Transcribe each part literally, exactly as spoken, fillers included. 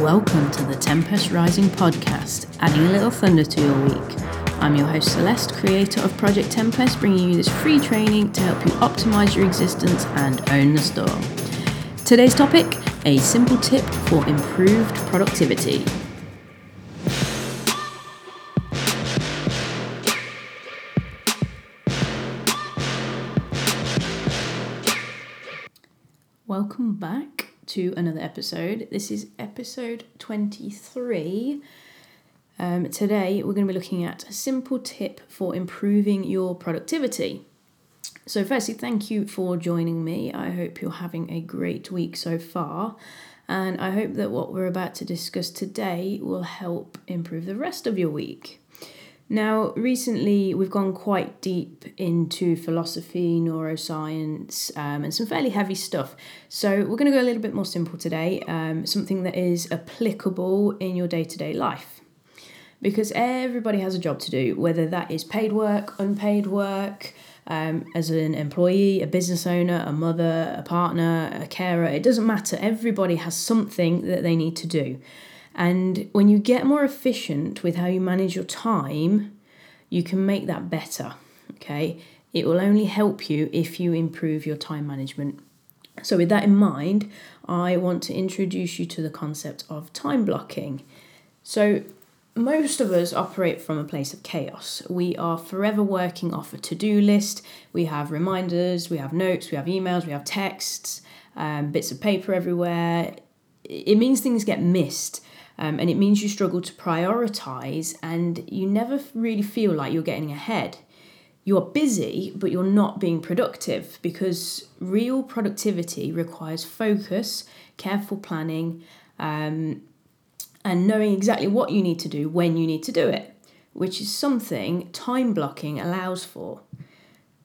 Welcome to the Tempest Rising podcast, adding a little thunder to your week. I'm your host Celeste, creator of Project Tempest, bringing you this free training to help you optimize your existence and own the storm. Today's topic, a simple tip for improved productivity. Welcome back to another episode. This is episode twenty-three. Um, today we're going to be looking at a simple tip for improving your productivity. So firstly, thank you for joining me. I hope you're having a great week so far, and I hope that what we're about to discuss today will help improve the rest of your week. Now, recently we've gone quite deep into philosophy, neuroscience, um, and some fairly heavy stuff. So we're going to go a little bit more simple today, um, something that is applicable in your day-to-day life. Because everybody has a job to do, whether that is paid work, unpaid work, um, as an employee, a business owner, a mother, a partner, a carer, it doesn't matter. Everybody has something that they need to do. And when you get more efficient with how you manage your time, you can make that better, okay? It will only help you if you improve your time management. So with that in mind, I want to introduce you to the concept of time blocking. So most of us operate from a place of chaos. We are forever working off a to-do list. We have reminders, we have notes, we have emails, we have texts, um, bits of paper everywhere. It means things get missed. Um, and it means you struggle to prioritise and you never really feel like you're getting ahead. You're busy, but you're not being productive, because real productivity requires focus, careful planning, um, and knowing exactly what you need to do when you need to do it, which is something time blocking allows for.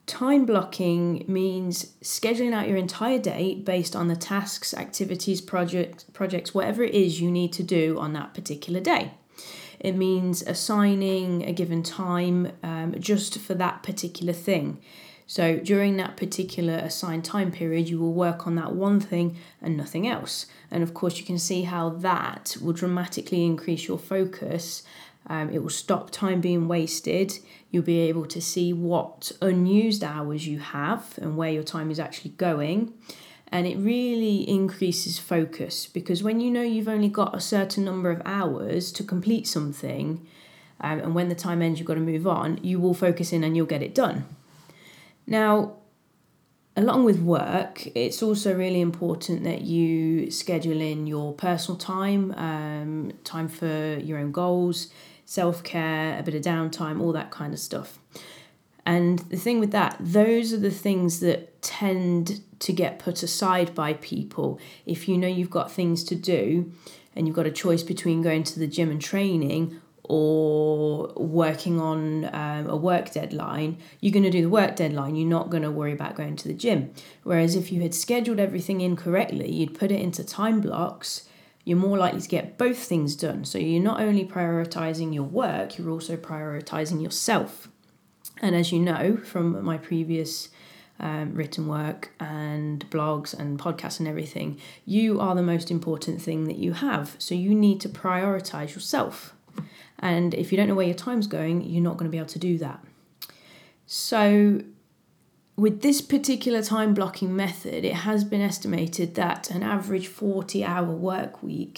Time blocking means scheduling out your entire day based on the tasks, activities, projects, projects, whatever it is you need to do on that particular day. It means assigning a given time um, just for that particular thing. So during that particular assigned time period, you will work on that one thing and nothing else. And of course, you can see how that will dramatically increase your focus. Um, it will stop time being wasted. You'll be able to see what unused hours you have and where your time is actually going. And it really increases focus, because when you know you've only got a certain number of hours to complete something, um, and when the time ends, you've got to move on, you will focus in and you'll get it done. Now, along with work, it's also really important that you schedule in your personal time, um, time for your own goals, self-care, a bit of downtime, all that kind of stuff. And the thing with that, those are the things that tend to get put aside by people. If you know you've got things to do and you've got a choice between going to the gym and training or working on um, a work deadline, you're going to do the work deadline. You're not going to worry about going to the gym. Whereas if you had scheduled everything incorrectly, you'd put it into time blocks, you're more likely to get both things done. So you're not only prioritising your work, you're also prioritising yourself. And as you know from my previous Um, written work and blogs and podcasts and everything, you are the most important thing that you have. So you need to prioritise yourself. And if you don't know where your time's going, you're not going to be able to do that. So with this particular time blocking method, it has been estimated that an average forty hour work week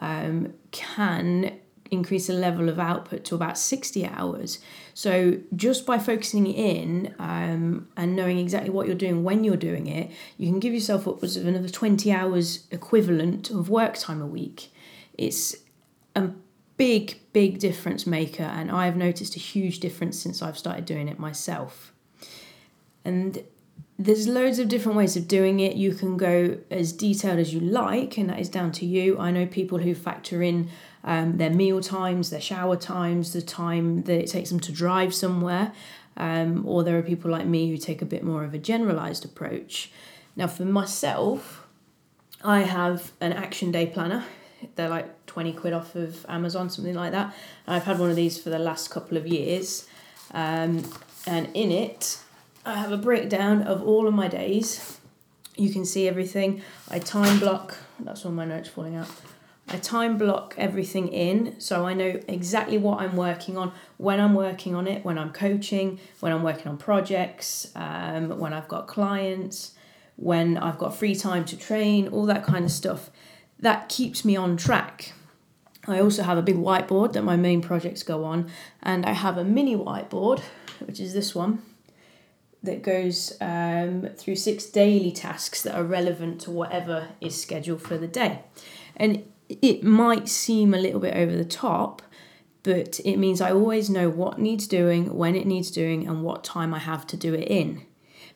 um, can increase the level of output to about sixty hours. So just by focusing in um, and knowing exactly what you're doing when you're doing it, you can give yourself upwards of another twenty hours equivalent of work time a week. It's a big, big difference maker, and I've noticed a huge difference since I've started doing it myself. And there's loads of different ways of doing it. You can go as detailed as you like, and that is down to you. I know people who factor in um, their meal times, their shower times, the time that it takes them to drive somewhere, um, or there are people like me who take a bit more of a generalised approach. Now for myself, I have an action day planner. They're like twenty quid off of Amazon, something like that. And I've had one of these for the last couple of years, um, and in it, I have a breakdown of all of my days. You can see everything. I time block. That's all my notes falling out. I time block everything in so I know exactly what I'm working on, when I'm working on it, when I'm coaching, when I'm working on projects, um, when I've got clients, when I've got free time to train, all that kind of stuff. That keeps me on track. I also have a big whiteboard that my main projects go on, and I have a mini whiteboard, which is this one, that goes um, through six daily tasks that are relevant to whatever is scheduled for the day. And it might seem a little bit over the top, but it means I always know what needs doing, when it needs doing, and what time I have to do it in.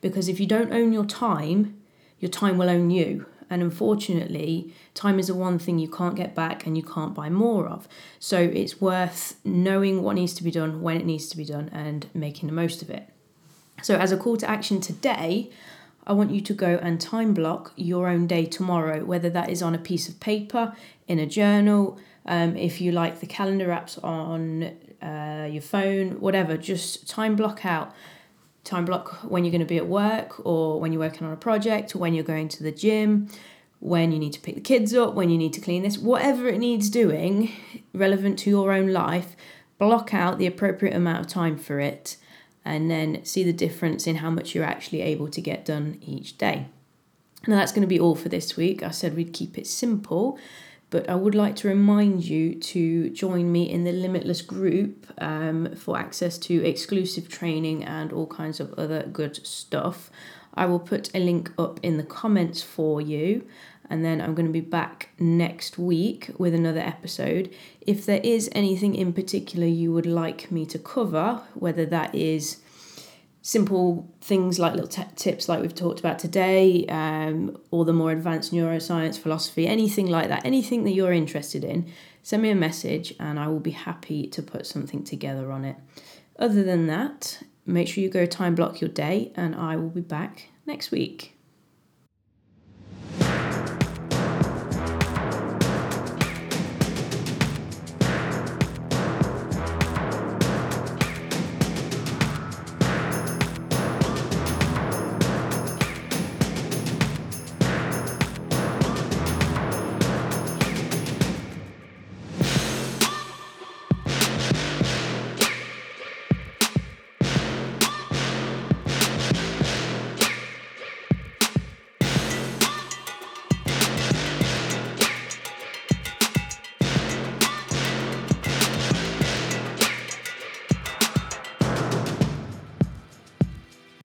Because if you don't own your time, your time will own you. And unfortunately, time is the one thing you can't get back and you can't buy more of. So it's worth knowing what needs to be done, when it needs to be done, and making the most of it. So as a call to action today, I want you to go and time block your own day tomorrow, whether that is on a piece of paper, in a journal, um, if you like the calendar apps on uh, your phone, whatever. Just time block out. Time block when you're going to be at work, or when you're working on a project, or when you're going to the gym, when you need to pick the kids up, when you need to clean this, whatever it needs doing relevant to your own life. Block out the appropriate amount of time for it, and then see the difference in how much you're actually able to get done each day. Now that's going to be all for this week. I said we'd keep it simple, but I would like to remind you to join me in the Limitless group um, for access to exclusive training and all kinds of other good stuff. I will put a link up in the comments for you. And then I'm going to be back next week with another episode. If there is anything in particular you would like me to cover, whether that is simple things like little t- tips like we've talked about today, um, or the more advanced neuroscience, philosophy, anything like that, anything that you're interested in, send me a message and I will be happy to put something together on it. Other than that, make sure you go time block your day, and I will be back next week.